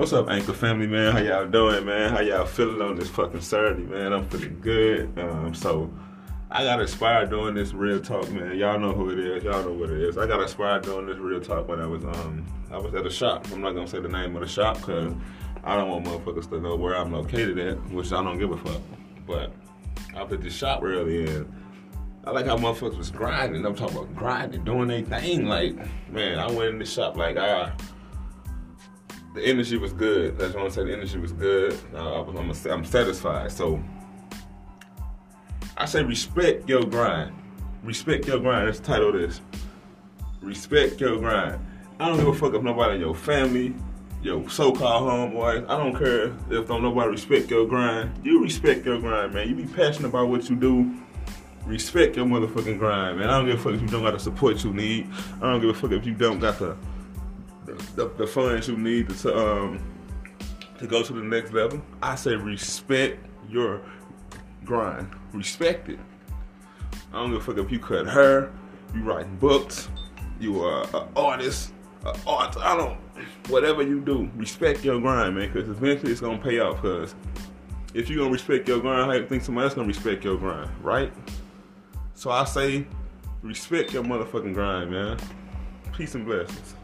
What's up, Anchor family, man? How y'all doing, man? How y'all feeling on this fucking Saturday, man? I'm feeling good. So I got inspired doing this real talk, man. Y'all know who it is. Y'all know what it is. I got inspired doing this real talk when I was at a shop. I'm not gonna say the name of the shop because I don't want motherfuckers to know where I'm located at, which I don't give a fuck. But I was at this shop early and I like how motherfuckers was grinding. I'm talking about grinding, doing their thing. Like, man, I went in the shop like the energy was good. That's what I'm saying. The energy was good. I'm satisfied. So I say respect your grind. Respect your grind. That's the title of this. Respect your grind. I don't give a fuck if nobody in your family, your so-called homeboys. I don't care if don't nobody respect your grind. You respect your grind, man. You be passionate about what you do. Respect your motherfucking grind, man. I don't give a fuck if you don't got the support you need. I don't give a fuck if you don't got the funds you need to go to the next level. I say respect your grind. Respect it. I don't give a fuck if you cut hair, you writing books, you are an artist, whatever you do, respect your grind, man, because eventually it's gonna pay off. Because if you gonna respect your grind, how you think somebody else gonna respect your grind, right? So I say respect your motherfucking grind, man. Peace and blessings.